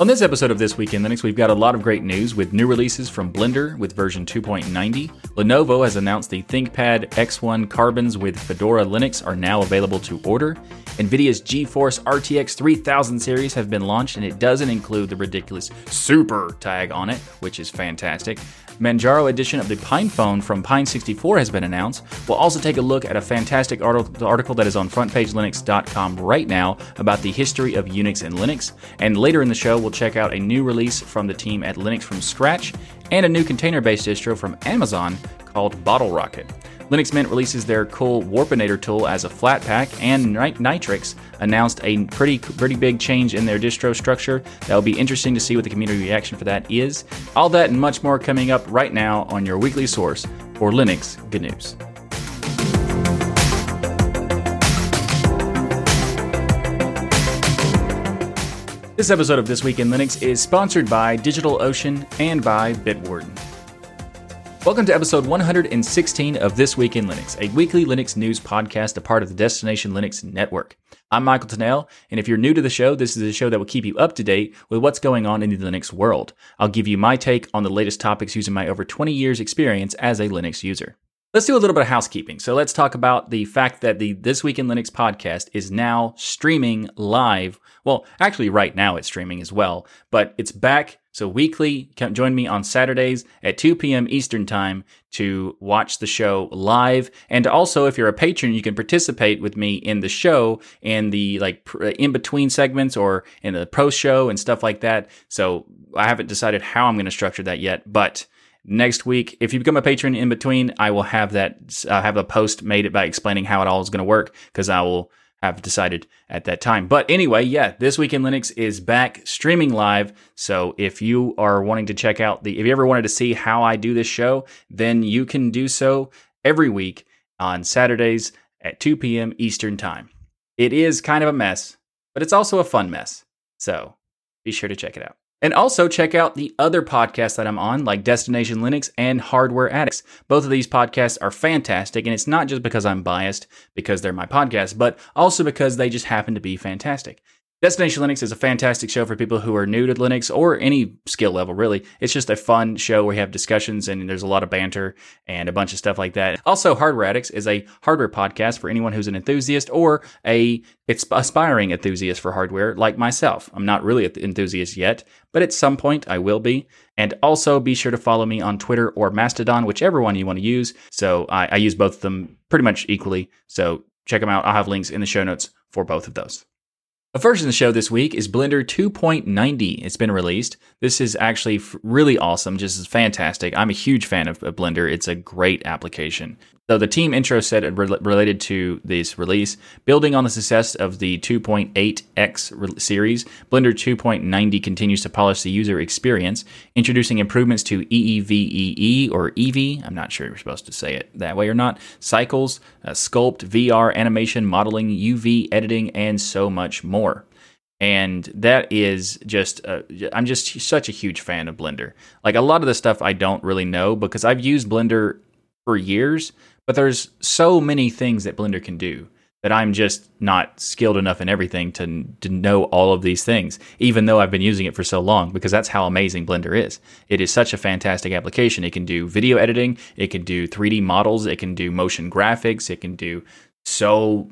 On this episode of This Week in Linux, we've got a lot of great news with new releases from Blender with version 2.90. Lenovo has announced the ThinkPad X1 Carbons with Fedora Linux are now available to order. NVIDIA's GeForce RTX 3000 series have been launched, and it doesn't include the ridiculous super tag on it, which is fantastic. Manjaro edition of the PinePhone from Pine64 has been announced. We'll also take a look at a fantastic article that is on frontpagelinux.com right now about the history of Unix and Linux. And later in the show, we'll check out a new release from the team at Linux from Scratch and a new container-based distro from Amazon called Bottle Rocket. Linux Mint releases their cool Warpinator tool as a flat pack, and Nitrux announced a pretty big change in their distro structure. That'll be interesting to see what the community reaction for that is. All that and much more coming up right now on your weekly source for Linux good news. This episode of This Week in Linux is sponsored by DigitalOcean and by Bitwarden. Welcome to episode 116 of This Week in Linux, a weekly Linux news podcast, a part of the Destination Linux Network. I'm Michael Tunnell, and if you're new to the show, this is a show that will keep you up to date with what's going on in the Linux world. I'll give you my take on the latest topics using my over 20 years experience as a Linux user. Let's do a little bit of housekeeping. So let's talk about the fact that the This Week in Linux podcast is now streaming live. Well, actually right now it's streaming as well, but it's back. So weekly, join me on Saturdays at 2 p.m. Eastern Time to watch the show live. And also, if you're a patron, you can participate with me in the show in the in-between segments or in the post-show and stuff like that. So I haven't decided how I'm going to structure that yet, but next week, if you become a patron in between, I will have that. I'll have a post made by explaining how it all is going to work, because I will have decided at that time. But anyway, yeah, This Week in Linux is back streaming live. So if you are wanting to check out if you ever wanted to see how I do this show, then you can do so every week on Saturdays at 2 p.m. Eastern Time. It is kind of a mess, but it's also a fun mess. So be sure to check it out. And also check out the other podcasts that I'm on, like Destination Linux and Hardware Addicts. Both of these podcasts are fantastic, and it's not just because I'm biased because they're my podcasts, but also because they just happen to be fantastic. Destination Linux is a fantastic show for people who are new to Linux or any skill level, really. It's just a fun show where we have discussions and there's a lot of banter and a bunch of stuff like that. Also, Hardware Addicts is a hardware podcast for anyone who's an enthusiast or an aspiring enthusiast for hardware like myself. I'm not really an enthusiast yet, but at some point I will be. And also be sure to follow me on Twitter or Mastodon, whichever one you want to use. So I use both of them pretty much equally. So check them out. I'll have links in the show notes for both of those. A first in the show this week is Blender 2.90. It's been released. This is actually really awesome, just fantastic. I'm a huge fan of Blender. It's a great application. So the team intro said related to this release, building on the success of the 2.8x series, Blender 2.90 continues to polish the user experience, introducing improvements to EEVEE or EV, I'm not sure you're supposed to say it that way or not, cycles, sculpt, VR, animation, modeling, UV, editing, and so much more. And that is just, I'm just such a huge fan of Blender. Like a lot of the stuff I don't really know because I've used Blender for years, but there's so many things that Blender can do that I'm just not skilled enough in everything to know all of these things, even though I've been using it for so long, because that's how amazing Blender is. It is such a fantastic application. It can do video editing. It can do 3D models. It can do motion graphics. It can do so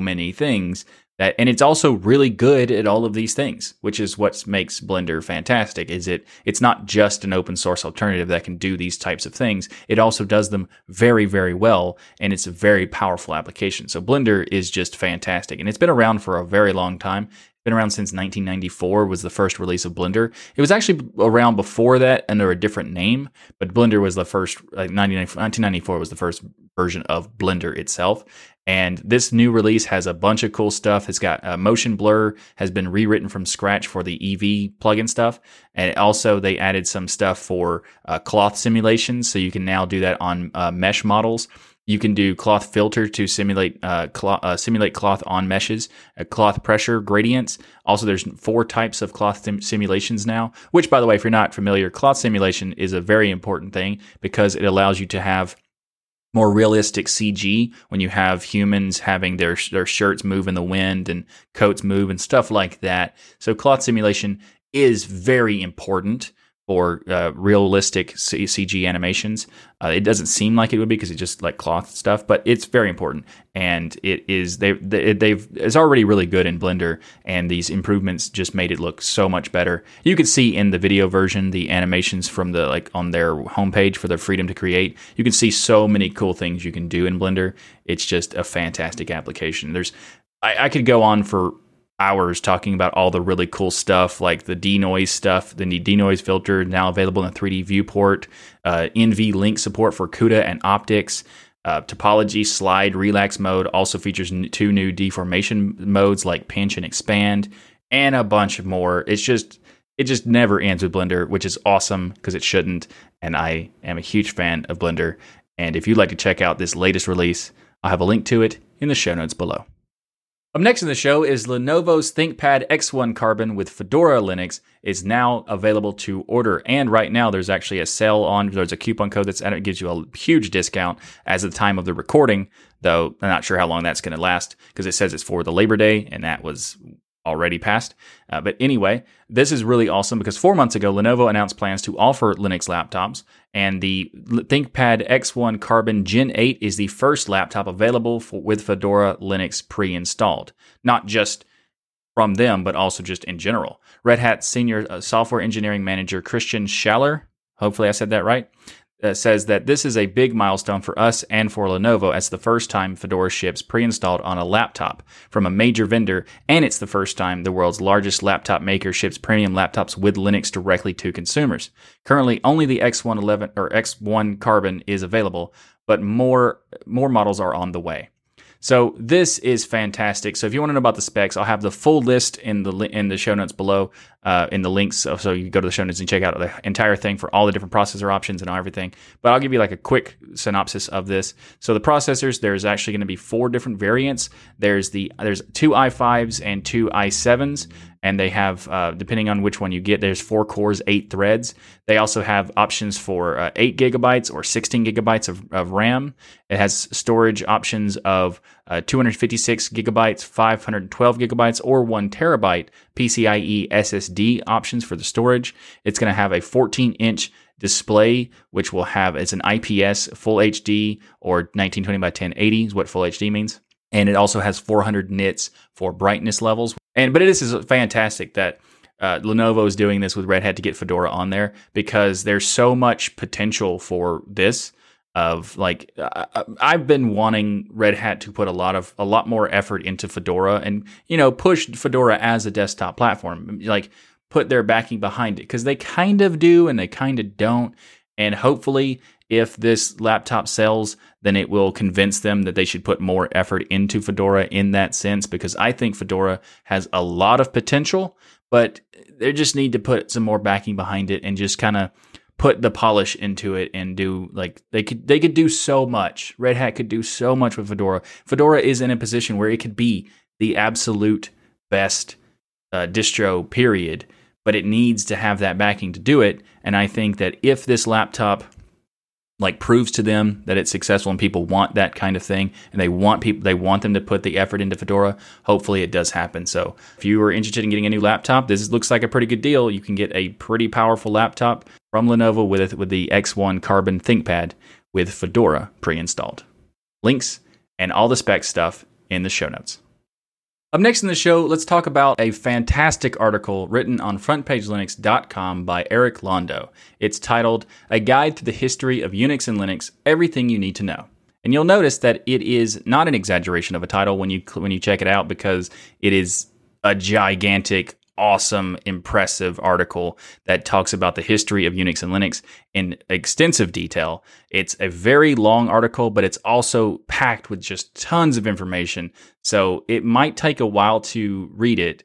many things. And it's also really good at all of these things, which is what makes Blender fantastic. Is it's not just an open source alternative that can do these types of things. It also does them very, very well, and it's a very powerful application. So Blender is just fantastic, and it's been around for a very long time. It's been around since 1994 was the first release of Blender. It was actually around before that under a different name, but Blender was the first, 1994 was the first version of Blender itself. And this new release has a bunch of cool stuff. It's got motion blur has been rewritten from scratch for the EV plugin stuff. And also they added some stuff for cloth simulations. So you can now do that on mesh models. You can do cloth filter to simulate cloth on meshes, cloth pressure gradients. Also, there's 4 types of cloth simulations now, which, by the way, if you're not familiar, cloth simulation is a very important thing because it allows you to have more realistic CG when you have humans having their shirts move in the wind and coats move and stuff like that. So cloth simulation is very important for realistic CG animations. It doesn't seem like it would be because it's just like cloth stuff, but it's very important. And it is it's already really good in Blender, and these improvements just made it look so much better. You can see in the video version the animations from the on their homepage for their freedom to create. You can see so many cool things you can do in Blender. It's just a fantastic application. There's I could go on for hours talking about all the really cool stuff, like the denoise stuff, the denoise filter now available in the 3D viewport, NVLink support for CUDA and optics, topology, slide, relax mode, also features two new deformation modes like pinch and expand, and a bunch more. It just never ends with Blender, which is awesome because it shouldn't, and I am a huge fan of Blender. And if you'd like to check out this latest release, I'll have a link to it in the show notes below. Up next in the show is Lenovo's ThinkPad X1 Carbon with Fedora Linux is now available to order. And right now there's actually a sale on, there's a coupon code that's out. It gives you a huge discount as of the time of the recording, though I'm not sure how long that's going to last because it says it's for the Labor Day, and that was already passed. But anyway, this is really awesome because 4 months ago, Lenovo announced plans to offer Linux laptops, and the ThinkPad X1 Carbon Gen 8 is the first laptop available with Fedora Linux pre-installed. Not just from them, but also just in general. Red Hat Senior Software Engineering Manager Christian Schaller, hopefully I said that right, says that this is a big milestone for us and for Lenovo as the first time Fedora ships pre-installed on a laptop from a major vendor, and it's the first time the world's largest laptop maker ships premium laptops with Linux directly to consumers. Currently, only the X111 or X1 Carbon is available, but more models are on the way. So this is fantastic. So if you want to know about the specs, I'll have the full list in the show notes below, in the links. So you go to the show notes and check out the entire thing for all the different processor options and everything. But I'll give you a quick synopsis of this. So the processors, there's actually going to be four different variants. There's two i5s and two i7s. And they have, depending on which one you get, there's 4 cores, 8 threads. They also have options for 8 gigabytes or 16 gigabytes of RAM. It has storage options of 256 gigabytes, 512 gigabytes, or 1 terabyte PCIe SSD options for the storage. It's going to have a 14-inch display, which will have, it's an IPS Full HD or 1920 by 1080 is what Full HD means. And it also has 400 nits for brightness levels. But this is fantastic that Lenovo is doing this with Red Hat to get Fedora on there, because there's so much potential for this. I've been wanting Red Hat to put a lot more effort into Fedora, and push Fedora as a desktop platform. Put their backing behind it, because they kind of do and they kind of don't. And hopefully, if this laptop sells, then it will convince them that they should put more effort into Fedora in that sense, because I think Fedora has a lot of potential, but they just need to put some more backing behind it and just kind of put the polish into it and do they could do so much. Red Hat could do so much with Fedora. Fedora is in a position where it could be the absolute best distro, period, but it needs to have that backing to do it. And I think that if this laptop proves to them that it's successful and people want that kind of thing, and they want them to put the effort into Fedora, hopefully it does happen. So if you are interested in getting a new laptop, this looks like a pretty good deal. You can get a pretty powerful laptop from Lenovo with the X1 Carbon ThinkPad with Fedora pre-installed. Links and all the spec stuff in the show notes. Up next in the show, let's talk about a fantastic article written on frontpagelinux.com by Eric Londo. It's titled, A Guide to the History of Unix and Linux, Everything You Need to Know. And you'll notice that it is not an exaggeration of a title when you check it out, because it is a gigantic, awesome, impressive article that talks about the history of Unix and Linux in extensive detail. It's a very long article, but it's also packed with just tons of information. So it might take a while to read it,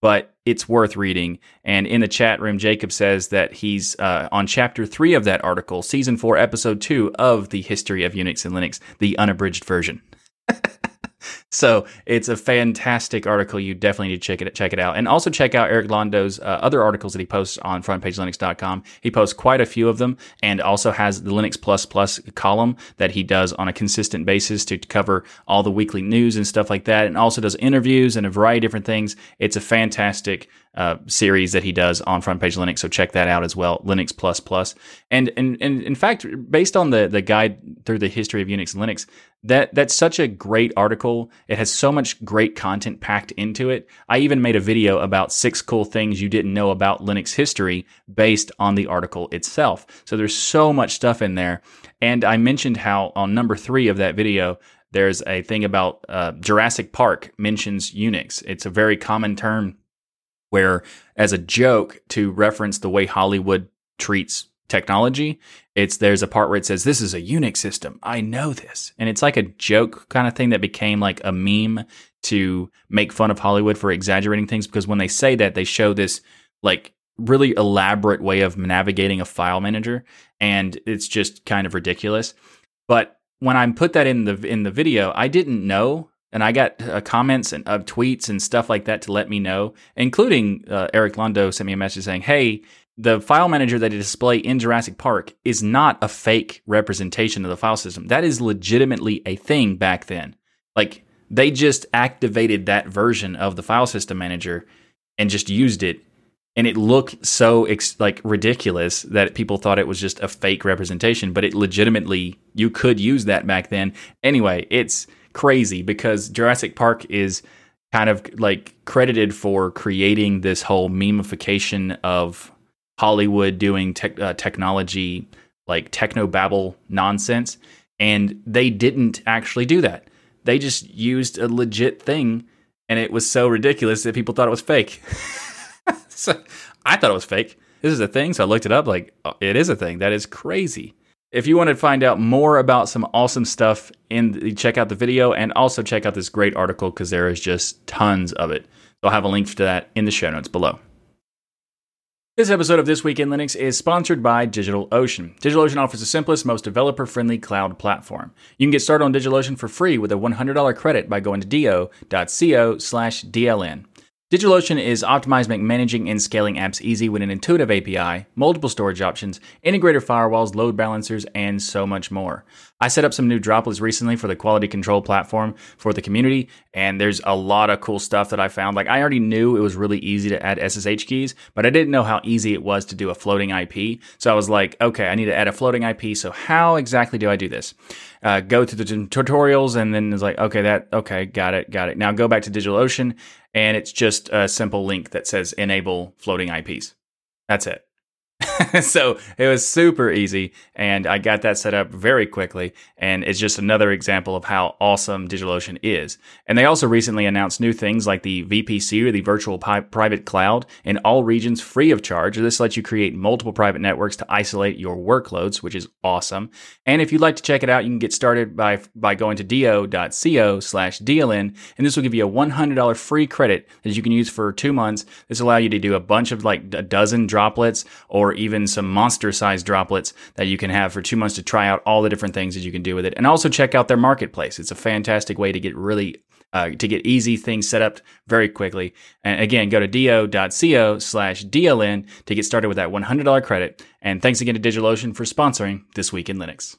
but it's worth reading. And in the chat room, Jacob says that he's on chapter 3 of that article, season 4, episode 2 of The History of Unix and Linux, the unabridged version. So it's a fantastic article. You definitely need to check it out. And also check out Eric Londo's other articles that he posts on frontpagelinux.com. He posts quite a few of them, and also has the Linux ++ column that he does on a consistent basis to cover all the weekly news and stuff like that, and also does interviews and a variety of different things. It's a fantastic series that he does on Front Page Linux. So check that out as well. Linux plus plus. And in fact, based on the guide through the history of Unix and Linux, that's such a great article. It has so much great content packed into it. I even made a video about 6 cool things you didn't know about Linux history based on the article itself. So there's so much stuff in there. And I mentioned how on number 3 of that video, there's a thing about Jurassic Park mentions Unix. It's a very common term where, as a joke to reference the way Hollywood treats technology, there's a part where it says, "This is a Unix system. I know this." And it's like a joke kind of thing that became like a meme to make fun of Hollywood for exaggerating things, because when they say that, they show this like really elaborate way of navigating a file manager, and it's just kind of ridiculous. But when I put that in the video, I didn't know, and I got comments and tweets and stuff like that to let me know, including Eric Londo sent me a message saying, "Hey, the file manager that they display in Jurassic Park is not a fake representation of the file system. That is legitimately a thing back then. Like, they just activated that version of the file system manager and just used it, and it looked so ridiculous that people thought it was just a fake representation, but it legitimately, you could use that back then." Anyway, it's crazy because Jurassic Park is kind of like credited for creating this whole memification of Hollywood doing technology, like technobabble nonsense. And they didn't actually do that. They just used a legit thing, and it was so ridiculous that people thought it was fake. So I thought it was fake. This is a thing. So I looked it up, like, oh, it is a thing. That is crazy. If you want to find out more about some awesome stuff, check out the video, and also check out this great article, because there is just tons of it. I'll have a link to that in the show notes below. This episode of This Week in Linux is sponsored by DigitalOcean. DigitalOcean offers the simplest, most developer-friendly cloud platform. You can get started on DigitalOcean for free with a $100 credit by going to do.co/DLN. DigitalOcean is optimized to make managing and scaling apps easy with an intuitive API, multiple storage options, integrated firewalls, load balancers, and so much more. I set up some new droplets recently for the quality control platform for the community, and there's a lot of cool stuff that I found. Like, I already knew it was really easy to add SSH keys, but I didn't know how easy it was to do a floating IP. So I was like, okay, I need to add a floating IP. So how exactly do I do this? Go to the tutorials, and then it's like, okay, got it. Now go back to DigitalOcean, and it's just a simple link that says enable floating IPs. That's it. So it was super easy, and I got that set up very quickly, and it's just another example of how awesome DigitalOcean is. And they also recently announced new things like the VPC, or the Virtual Private Cloud, in all regions free of charge. This lets you create multiple private networks to isolate your workloads, which is awesome. And if you'd like to check it out, you can get started by going to do.co/DLN, and this will give you a $100 free credit that you can use for 2 months. This will allow you to do a bunch of, like, a dozen droplets, or even some monster-sized droplets that you can have for 2 months to try out all the different things that you can do with it. And also check out their marketplace. It's a fantastic way to get really to get easy things set up very quickly. And again, go to do.co/DLN to get started with that $100 credit. And thanks again to DigitalOcean for sponsoring This Week in Linux.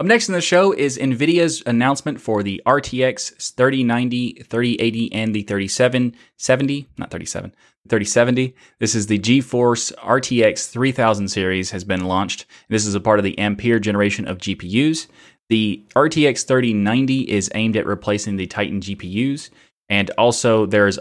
Up next in the show is NVIDIA's announcement for the RTX 3090, 3080, and the 3070. This is the GeForce RTX 3000 series has been launched. This is a part of the Ampere generation of GPUs. The RTX 3090 is aimed at replacing the Titan GPUs. And also, there's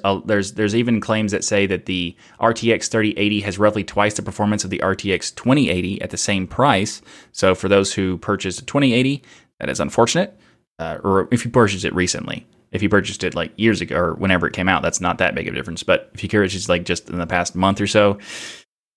even claims that say that the RTX 3080 has roughly twice the performance of the RTX 2080 at the same price. So for those who purchased a 2080, that is unfortunate. Or if you purchased it recently, if you purchased it like years ago or whenever it came out, that's not that big of a difference. But if you purchased like just in the past month or so,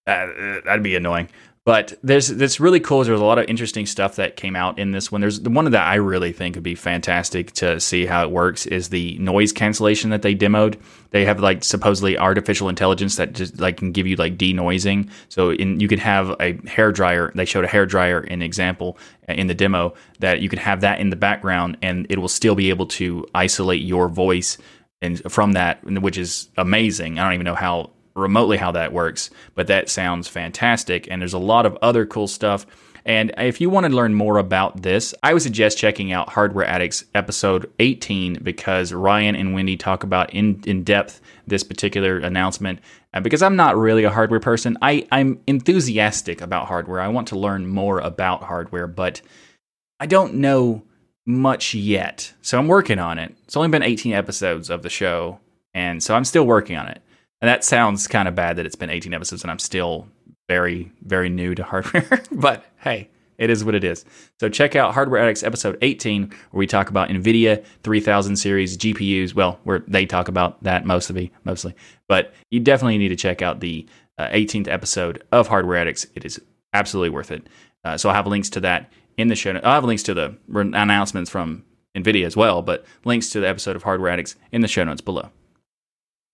that'd be annoying. But that's really cool. There's a lot of interesting stuff that came out in this one. There's the one that I really think would be fantastic to see how it works is the noise cancellation that they demoed. They have like supposedly artificial intelligence that just like can give you like denoising. So you could have a hairdryer. They showed a hairdryer in example in the demo that you could have that in the background, and it will still be able to isolate your voice and from that, which is amazing. I don't even know how remotely that works, but that sounds fantastic. And there's a lot of other cool stuff. And if you want to learn more about this, I would suggest checking out Hardware Addicts episode 18, because Ryan and Wendy talk about in depth this particular announcement. Because I'm not really a hardware person, I'm enthusiastic about hardware. I want to learn more about hardware, but I don't know much yet. So I'm working on it. It's only been 18 episodes of the show, and so I'm still working on it. And that sounds kind of bad that it's been 18 episodes and I'm still very, very new to hardware. But hey, it is what it is. So check out Hardware Addicts episode 18, where we talk about NVIDIA 3000 series GPUs. Well, where they talk about that mostly. But you definitely need to check out the 18th episode of Hardware Addicts. It is absolutely worth it. So I'll have links to that in the show notes. I'll have links to the announcements from NVIDIA as well, but links to the episode of Hardware Addicts in the show notes below.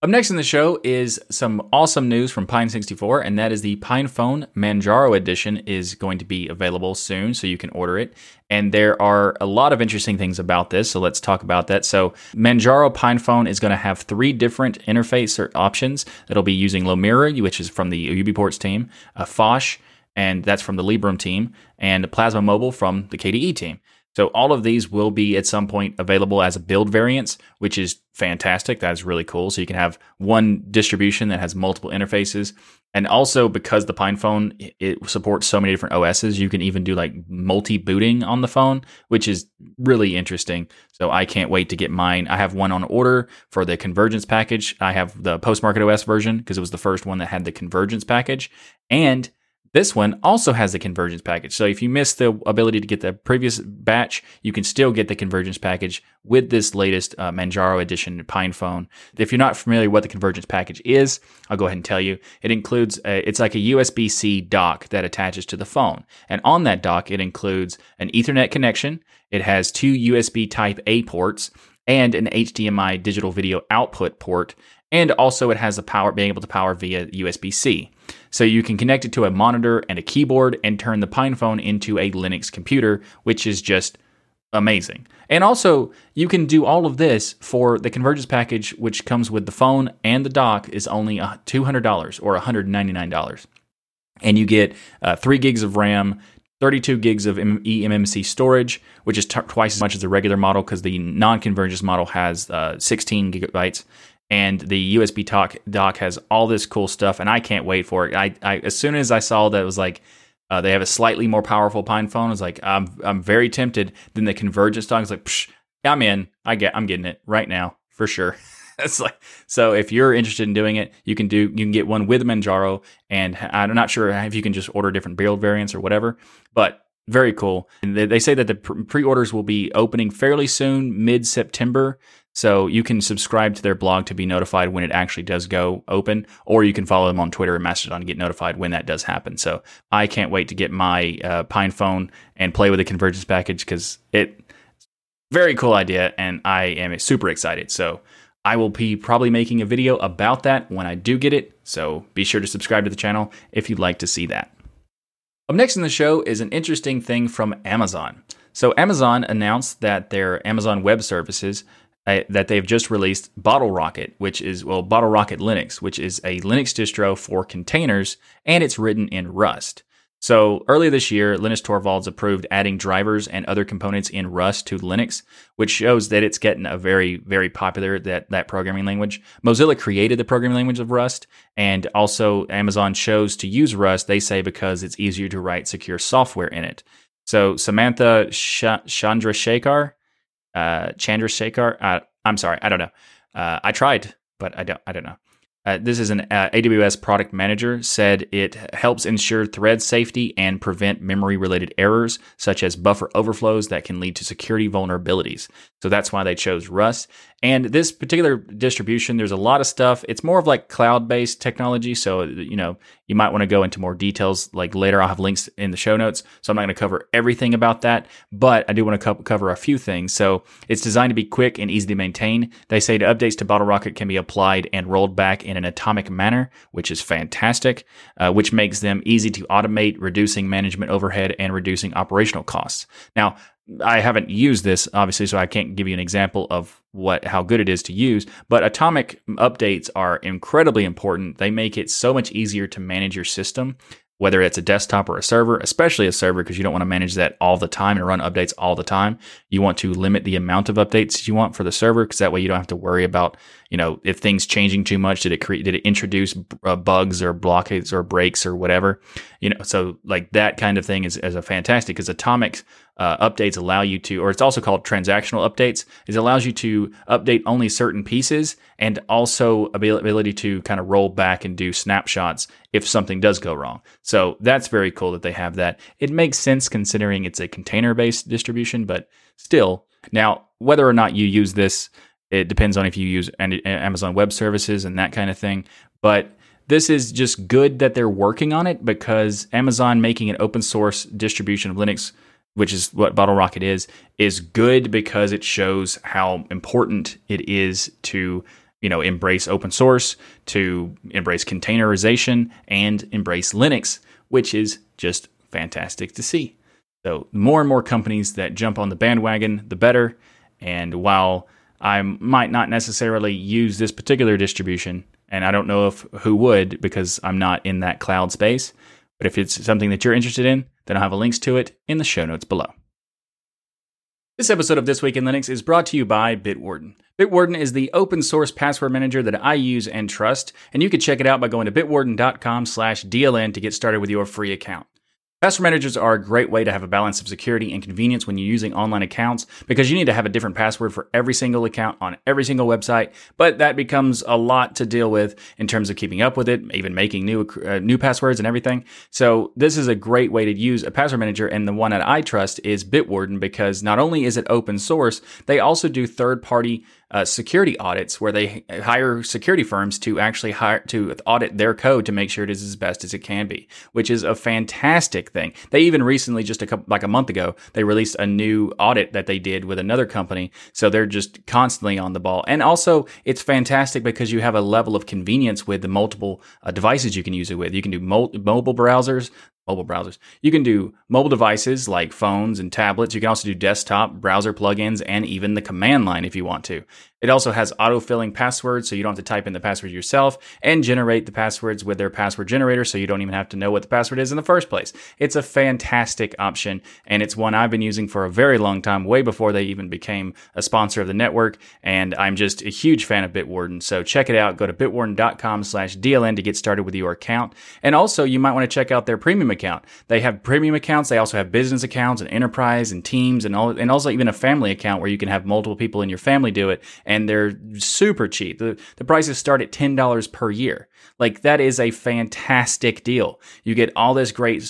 Up next in the show is some awesome news from Pine64, and that is the PinePhone Manjaro edition is going to be available soon, so you can order it. And there are a lot of interesting things about this, so let's talk about that. So Manjaro PinePhone is going to have three different interface or options that'll be using Lomira, which is from the UBports team, Fosh, and that's from the Librem team, and Plasma Mobile from the KDE team. So all of these will be at some point available as a build variants, which is fantastic. That is really cool. So you can have one distribution that has multiple interfaces. And also because the PinePhone, it supports so many different OSs, you can even do like multi-booting on the phone, which is really interesting. So I can't wait to get mine. I have one on order for the convergence package. I have the post-market OS version because it was the first one that had the convergence package. And this one also has the convergence package. So if you missed the ability to get the previous batch, you can still get the convergence package with this latest Manjaro edition PinePhone. If you're not familiar with what the convergence package is, I'll go ahead and tell you. It includes, it's like a USB-C dock that attaches to the phone. And on that dock, it includes an Ethernet connection. It has two USB Type A ports and an HDMI digital video output port. And also it has the power, being able to power via USB-C. So you can connect it to a monitor and a keyboard and turn the PinePhone into a Linux computer, which is just amazing. And also you can do all of this for the convergence package, which comes with the phone and the dock, is only $200 or $199. And you get 3 gigs of RAM, 32 gigs of eMMC storage, which is twice as much as the regular model because the non-convergence model has 16 gigabytes. And the USB dock has all this cool stuff, and I can't wait for it. I as soon as I saw that it was like they have a slightly more powerful PinePhone, I was like, I'm very tempted. Then the convergence dock is like, psh, I'm in. I'm getting it right now for sure. It's like, so if you're interested in doing it, you can get one with Manjaro, and I'm not sure if you can just order different build variants or whatever, but very cool. And they say that the pre-orders will be opening fairly soon, mid-September. So you can subscribe to their blog to be notified when it actually does go open, or you can follow them on Twitter and Mastodon to get notified when that does happen. So I can't wait to get my PinePhone and play with the convergence package because it's a very cool idea, and I am super excited. So I will be probably making a video about that when I do get it. So be sure to subscribe to the channel if you'd like to see that. Up next in the show is an interesting thing from Amazon. So Amazon announced that their Amazon Web Services that they've just released Bottle Rocket, which is, well, Bottle Rocket Linux, which is a Linux distro for containers, and it's written in Rust. So earlier this year, Linus Torvalds approved adding drivers and other components in Rust to Linux, which shows that it's getting a very, very popular, that programming language. Mozilla created the programming language of Rust, and also Amazon chose to use Rust, they say, because it's easier to write secure software in it. So Samantha Chandrasekhar. I'm sorry, I don't know. I tried, but I don't know. This is an AWS product manager, said it helps ensure thread safety and prevent memory-related errors, such as buffer overflows that can lead to security vulnerabilities. So that's why they chose Rust. And this particular distribution, there's a lot of stuff. It's more of like cloud-based technology. So, you know, you might want to go into more details like later. I'll have links in the show notes. So I'm not going to cover everything about that, but I do want to cover a few things. So it's designed to be quick and easy to maintain. They say the updates to Bottle Rocket can be applied and rolled back in an atomic manner, which is fantastic, which makes them easy to automate, reducing management overhead and reducing operational costs. Now, I haven't used this, obviously, so I can't give you an example of how good it is to use, but atomic updates are incredibly important. They make it so much easier to manage your system whether it's a desktop or a server, especially a server, because you don't want to manage that all the time and run updates all the time. You want to limit the amount of updates you want for the server, because that way you don't have to worry about, you know, if things changing too much, did it introduce bugs or blockades or breaks or whatever, you know. So like that kind of thing is a fantastic, because atomic updates allow you to, or it's also called transactional updates, is allows you to update only certain pieces, and also ability to kind of roll back and do snapshots if something does go wrong. So that's very cool that they have that. It makes sense considering it's a container-based distribution, but still. Now, whether or not you use this, it depends on if you use Amazon Web Services and that kind of thing. But this is just good that they're working on it, because Amazon making an open source distribution of Linux, which is what Bottle Rocket is good, because it shows how important it is to, you know, embrace open source, to embrace containerization, and embrace Linux, which is just fantastic to see. So more and more companies that jump on the bandwagon, the better. And while I might not necessarily use this particular distribution, and I don't know if who would, because I'm not in that cloud space, but if it's something that you're interested in, then I'll have links to it in the show notes below. This episode of This Week in Linux is brought to you by Bitwarden. Bitwarden is the open source password manager that I use and trust, and you can check it out by going to bitwarden.com/DLN to get started with your free account. Password managers are a great way to have a balance of security and convenience when you're using online accounts, because you need to have a different password for every single account on every single website, but that becomes a lot to deal with in terms of keeping up with it, even making new passwords and everything. So this is a great way to use a password manager, and the one that I trust is Bitwarden, because not only is it open source, they also do third-party security audits, where they hire security firms to actually audit their code to make sure it is as best as it can be, which is a fantastic thing. They even recently, just a month ago, they released a new audit that they did with another company. So they're just constantly on the ball. And also, it's fantastic because you have a level of convenience with the multiple devices you can use it with. You can do mobile browsers. You can do mobile devices like phones and tablets. You can also do desktop, browser plugins, and even the command line if you want to. It also has auto-filling passwords, so you don't have to type in the password yourself, and generate the passwords with their password generator, so you don't even have to know what the password is in the first place. It's a fantastic option, and it's one I've been using for a very long time, way before they even became a sponsor of the network, and I'm just a huge fan of Bitwarden, so check it out. Go to bitwarden.com/DLN to get started with your account, and also you might want to check out their premium account. They have premium accounts. They also have business accounts and enterprise and teams and also even a family account where you can have multiple people in your family do it. And they're super cheap. The prices start at $10 per year. Like, that is a fantastic deal. You get all this great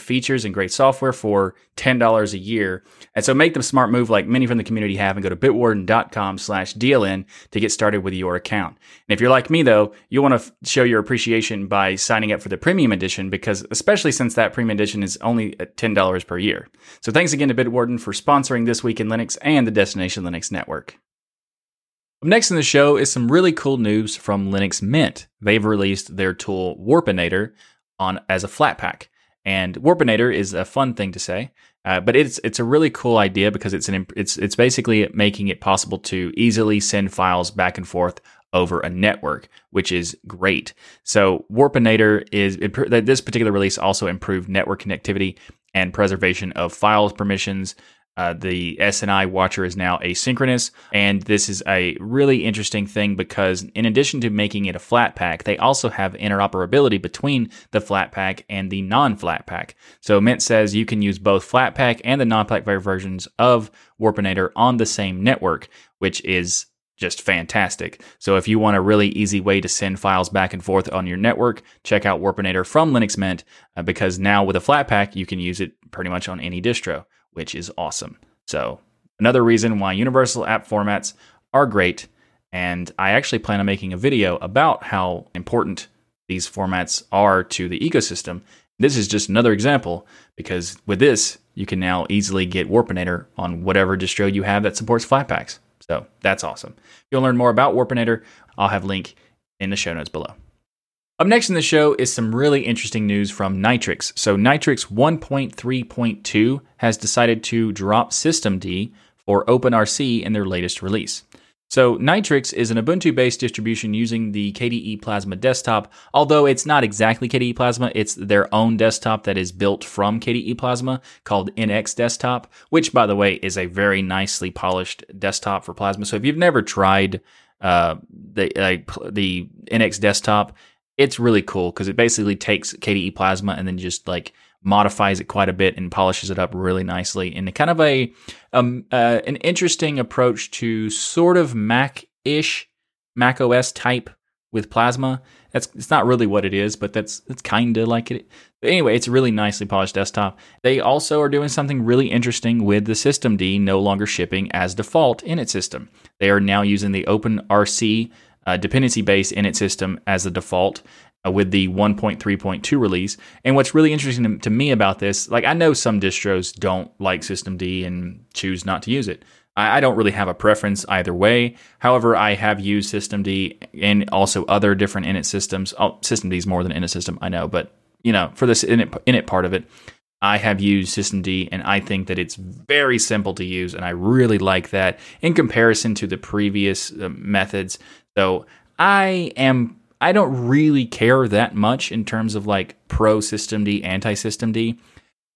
features and great software for $10 a year. And so make the smart move like many from the community have and go to bitwarden.com/DLN to get started with your account. And if you're like me, though, you'll want to show your appreciation by signing up for the premium edition, because especially since that premium edition is only at $10 per year. So thanks again to Bitwarden for sponsoring This Week in Linux and the Destination Linux Network. Up next in the show is some really cool news from Linux Mint. They've released their tool Warpinator as a Flatpak. And Warpinator is a fun thing to say, but it's a really cool idea, because it's basically making it possible to easily send files back and forth over a network, which is great. So Warpinator this particular release also improved network connectivity and preservation of files permissions. The SNI watcher is now asynchronous, and this is a really interesting thing because in addition to making it a Flatpak, they also have interoperability between the Flatpak and the non-Flatpak. So Mint says you can use both Flatpak and the non-Flatpak versions of Warpinator on the same network, which is just fantastic. So if you want a really easy way to send files back and forth on your network, check out Warpinator from Linux Mint, because now with a Flatpak, you can use it pretty much on any distro, which is awesome. So another reason why universal app formats are great, and I actually plan on making a video about how important these formats are to the ecosystem. This is just another example, because with this, you can now easily get Warpinator on whatever distro you have that supports Flatpaks. So that's awesome. If you want to learn more about Warpinator, I'll have a link in the show notes below. Up next in the show is some really interesting news from Nitrux. So Nitrux 1.3.2 has decided to drop SystemD for OpenRC in their latest release. So Nitrux is an Ubuntu-based distribution using the KDE Plasma desktop, although it's not exactly KDE Plasma, it's their own desktop that is built from KDE Plasma called NX Desktop, which, by the way, is a very nicely polished desktop for Plasma. So if you've never tried the NX Desktop, it's really cool because it basically takes KDE Plasma and then just like modifies it quite a bit and polishes it up really nicely in kind of a an interesting approach to sort of Mac-ish, Mac OS type with Plasma. It's not really what it is, but that's kind of like it. But anyway, it's a really nicely polished desktop. They also are doing something really interesting with the SystemD no longer shipping as default in its system. They are now using the OpenRC dependency base in its system as the default with the 1.3.2 release. And what's really interesting to me about this, like I know some distros don't like SystemD and choose not to use it. I don't really have a preference either way. However, I have used SystemD and also other different init systems. Oh, SystemD is more than init system, I know, but you know, for this init part of it, I have used SystemD, and I think that it's very simple to use, and I really like that in comparison to the previous methods. So I don't really care that much in terms of like pro SystemD, anti SystemD,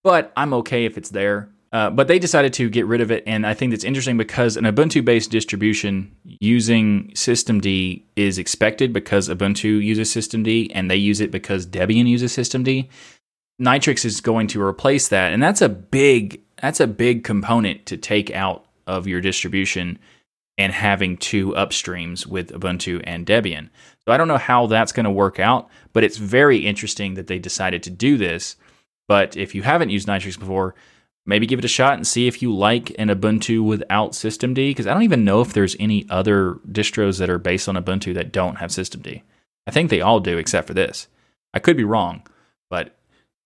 but I'm okay if it's there. But they decided to get rid of it, and I think that's interesting because an Ubuntu-based distribution using SystemD is expected because Ubuntu uses SystemD, and they use it because Debian uses SystemD. Nitrux is going to replace that, and that's a big component to take out of your distribution and having two upstreams with Ubuntu and Debian. So I don't know how that's going to work out, but it's very interesting that they decided to do this. But if you haven't used Nitrux before, maybe give it a shot and see if you like an Ubuntu without SystemD, because I don't even know if there's any other distros that are based on Ubuntu that don't have SystemD. I think they all do except for this. I could be wrong, but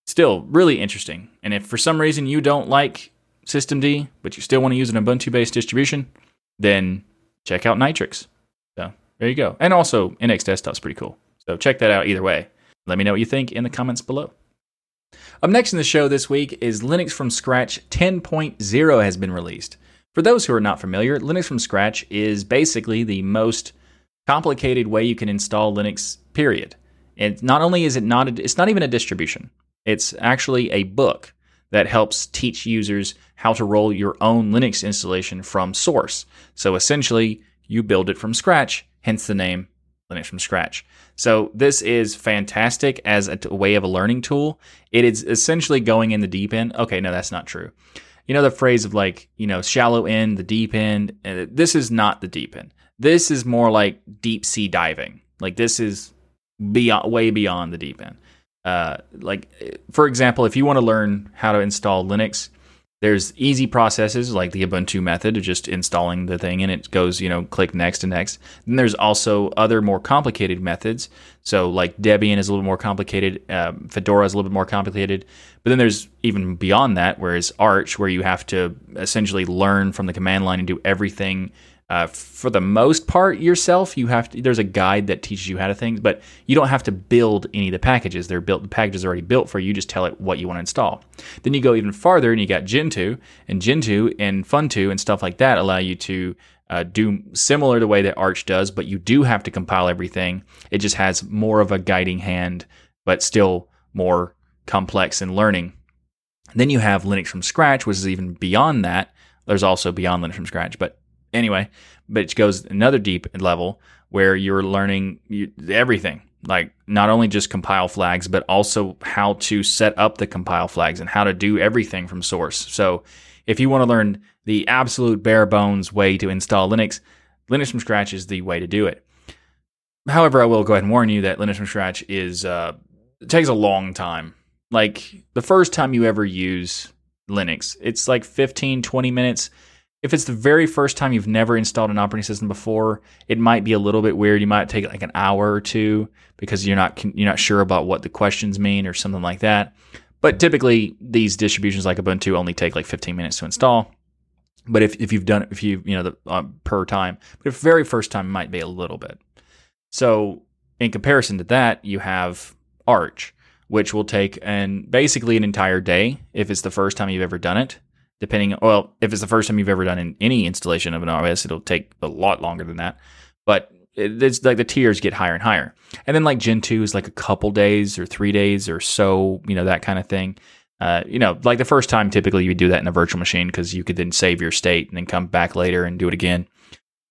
still really interesting. And if for some reason you don't like SystemD, but you still want to use an Ubuntu-based distribution, then check out Nitrux. So there you go. And also NX Desktop's pretty cool. So check that out either way. Let me know what you think in the comments below. Up next in the show this week is Linux from Scratch 10.0 has been released. For those who are not familiar, Linux from Scratch is basically the most complicated way you can install Linux, period. And not only is it not, it's not even a distribution. It's actually a book that helps teach users how to roll your own Linux installation from source. So essentially, you build it from scratch, hence the name Linux from Scratch. So this is fantastic as a way of a learning tool. It is essentially going in the deep end. Okay, no, that's not true. You know the phrase of like, you know, shallow end, the deep end. This is not the deep end. This is more like deep sea diving. Like this is beyond, way beyond the deep end. Like for example, if you want to learn how to install Linux, there's easy processes like the Ubuntu method of just installing the thing and it goes, you know, click next and next. Then there's also other more complicated methods. So like Debian is a little more complicated. Fedora is a little bit more complicated. But then there's even beyond that, whereas Arch, where you have to essentially learn from the command line and do everything for the most part yourself. You have to, there's a guide that teaches you how to things, but you don't have to build any of the packages. They're built, the packages are already built for you. Just tell it what you want to install. Then you go even farther and you got Gentoo, and Gentoo and Funtoo and stuff like that allow you to do similar to the way that Arch does, but you do have to compile everything. It just has more of a guiding hand, but still more complex in learning. And then you have Linux from Scratch, which is even beyond that. There's also beyond Linux from Scratch, but anyway, but it goes another deep level where you're learning everything, like not only just compile flags, but also how to set up the compile flags and how to do everything from source. So if you want to learn the absolute bare bones way to install Linux, Linux from Scratch is the way to do it. However, I will go ahead and warn you that Linux from Scratch is it takes a long time. Like the first time you ever use Linux, it's like 15, 20 minutes. If it's the very first time you've never installed an operating system before, it might be a little bit weird. You might take like an hour or two because you're not sure about what the questions mean or something like that. But typically, these distributions like Ubuntu only take like 15 minutes to install. But if very first time might be a little bit. So in comparison to that, you have Arch, which will take basically an entire day if it's the first time you've ever done it. depending on, well, if it's the first time you've ever done any installation of an OS, it'll take a lot longer than that. But it's like the tiers get higher and higher. And then like Gen 2 is like a couple days or 3 days or so, you know, that kind of thing. Like the first time, typically you would do that in a virtual machine because you could then save your state and then come back later and do it again,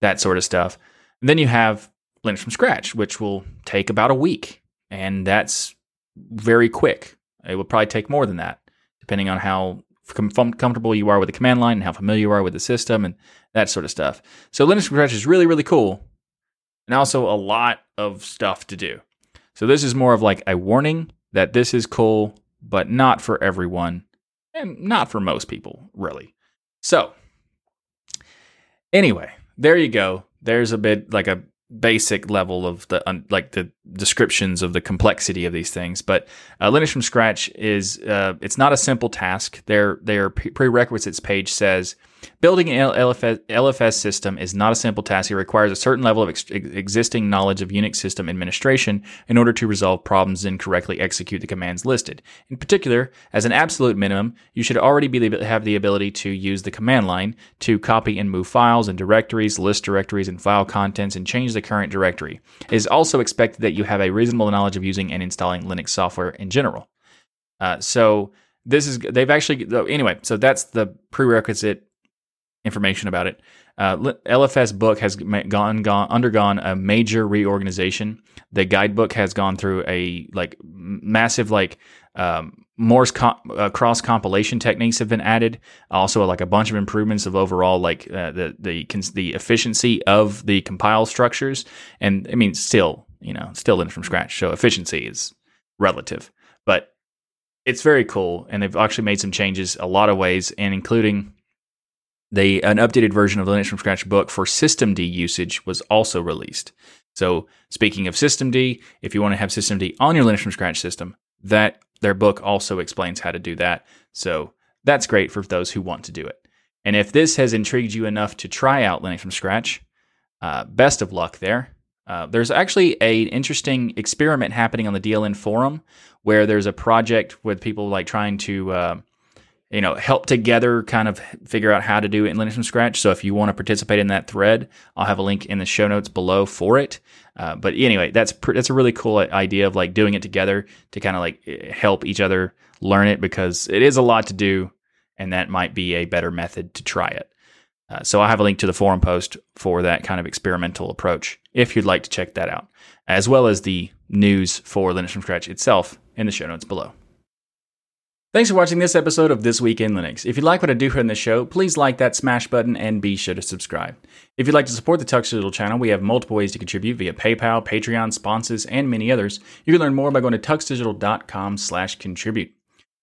that sort of stuff. And then you have Linux from Scratch, which will take about a week. And that's very quick. It will probably take more than that, depending on how comfortable you are with the command line and how familiar you are with the system and that sort of stuff. So Linux from Scratch is really, really cool. And also a lot of stuff to do. So this is more of like a warning that this is cool, but not for everyone and not for most people, really. So anyway, there you go. There's a bit like a basic level of the descriptions of the complexity of these things. But Linux from Scratch is, it's not a simple task. Their prerequisites page says, building an LFS system is not a simple task. It requires a certain level of existing knowledge of Unix system administration in order to resolve problems and correctly execute the commands listed. In particular, as an absolute minimum, you should already have the ability to use the command line to copy and move files and directories, list directories and file contents, and change the current directory. It is also expected that you have a reasonable knowledge of using and installing Linux software in general. So that's the prerequisite information about it. LFS book has undergone a major reorganization. The guidebook has gone through a massive Morse cross compilation techniques have been added. Also, a bunch of improvements of overall the efficiency of the compile structures. And I mean, still Linux from Scratch, so efficiency is relative, but it's very cool. And they've actually made some changes a lot of ways, and including an updated version of the Linux from Scratch book for SystemD usage was also released. So speaking of SystemD, if you want to have SystemD on your Linux from Scratch system, that their book also explains how to do that. So that's great for those who want to do it. And if this has intrigued you enough to try out Linux from Scratch, best of luck there. There's actually an interesting experiment happening on the DLN forum where there's a project with people trying to... help together kind of figure out how to do it in Linux from Scratch. So if you want to participate in that thread, I'll have a link in the show notes below for it. But anyway, that's a really cool idea of doing it together to kind of help each other learn it, because it is a lot to do, and that might be a better method to try it. So I'll have a link to the forum post for that kind of experimental approach if you'd like to check that out, as well as the news for Linux from Scratch itself in the show notes below. Thanks for watching this episode of This Week in Linux. If you like what I do here in the show, please like that smash button and be sure to subscribe. If you'd like to support the Tux Digital channel, we have multiple ways to contribute via PayPal, Patreon, sponsors, and many others. You can learn more by going to tuxdigital.com/contribute.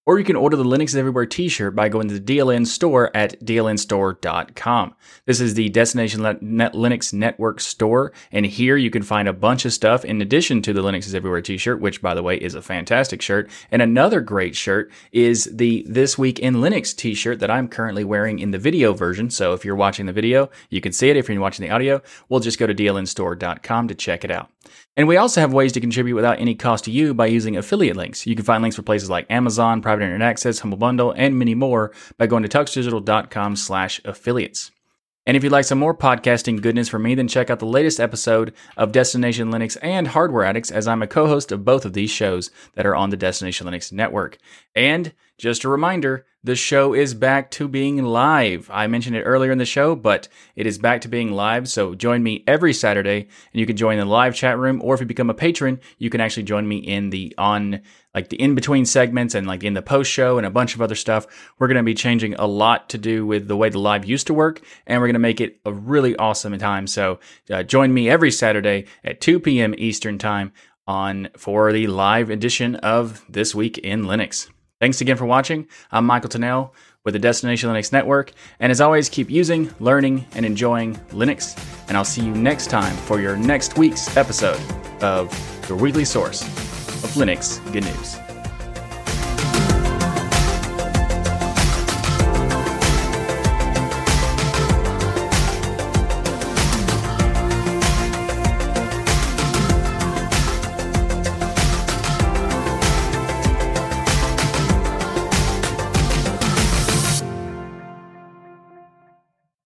Or you can order the Linux Everywhere t-shirt by going to the DLN store at dlnstore.com. This is the Destination Linux Network store, and here you can find a bunch of stuff in addition to the Linux is Everywhere t-shirt, which, by the way, is a fantastic shirt. And another great shirt is the This Week in Linux t-shirt that I'm currently wearing in the video version. So if you're watching the video, you can see it. If you're watching the audio, we'll just go to dlnstore.com to check it out. And we also have ways to contribute without any cost to you by using affiliate links. You can find links for places like Amazon, Private Internet Access, Humble Bundle, and many more by going to tuxdigital.com/affiliates. And if you'd like some more podcasting goodness from me, then check out the latest episode of Destination Linux and Hardware Addicts, as I'm a co-host of both of these shows that are on the Destination Linux Network. And just a reminder, the show is back to being live. I mentioned it earlier in the show, but it is back to being live, so join me every Saturday, and you can join the live chat room, or if you become a patron, you can actually join me in the in-between segments and in the post-show and a bunch of other stuff. We're going to be changing a lot to do with the way the live used to work, and we're going to make it a really awesome time. So join me every Saturday at 2 p.m. Eastern Time for the live edition of This Week in Linux. Thanks again for watching. I'm Michael Tunnell with the Destination Linux Network, and as always, keep using, learning, and enjoying Linux, and I'll see you next time for your next week's episode of your weekly source of Linux Good News.